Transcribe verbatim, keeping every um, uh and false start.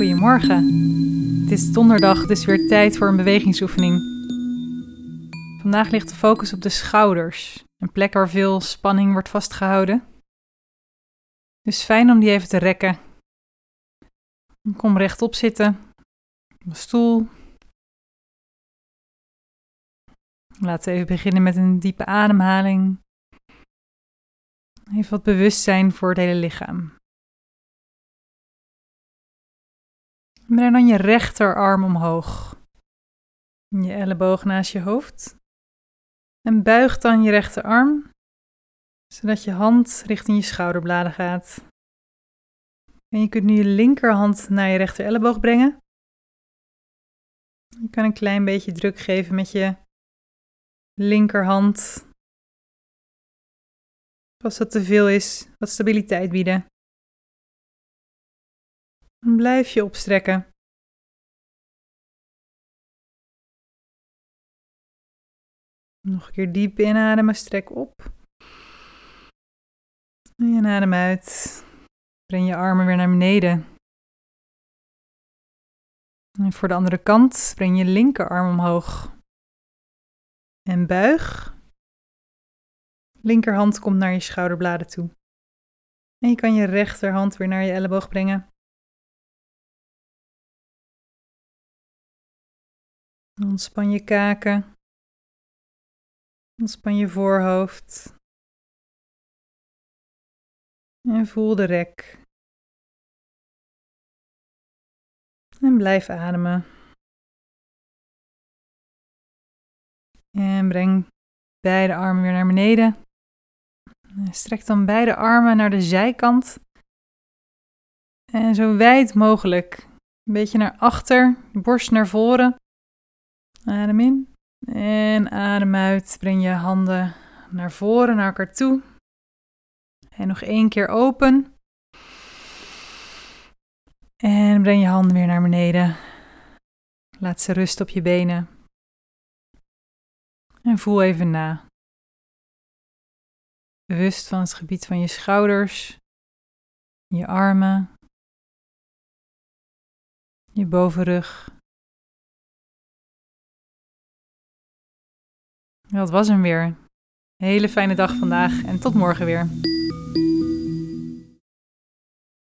Goedemorgen. Het is donderdag, dus weer tijd voor een bewegingsoefening. Vandaag ligt de focus op de schouders, een plek waar veel spanning wordt vastgehouden. Dus fijn om die even te rekken. Kom rechtop zitten, op de stoel. Laten we even beginnen met een diepe ademhaling. Even wat bewustzijn voor het hele lichaam. Breng dan je rechterarm omhoog. Je elleboog naast je hoofd. En buig dan je rechterarm, zodat je hand richting je schouderbladen gaat. En je kunt nu je linkerhand naar je rechter elleboog brengen. Je kan een klein beetje druk geven met je linkerhand. Als dat te veel is, wat stabiliteit bieden. En blijf je opstrekken. Nog een keer diep inademen, strek op. En adem uit. Breng je armen weer naar beneden. En voor de andere kant breng je linkerarm omhoog. En buig. Linkerhand komt naar je schouderbladen toe. En je kan je rechterhand weer naar je elleboog brengen. Ontspan je kaken. Ontspan je voorhoofd. En voel de rek. En blijf ademen. En breng beide armen weer naar beneden. Strek dan beide armen naar de zijkant. En zo wijd mogelijk. Een beetje naar achter, de borst naar voren. Adem in. En adem uit. Breng je handen naar voren, naar elkaar toe. En nog één keer open. En breng je handen weer naar beneden. Laat ze rusten op je benen. En voel even na. Bewust van het gebied van je schouders, je armen, je bovenrug. Dat was hem weer. Een hele fijne dag vandaag en tot morgen weer.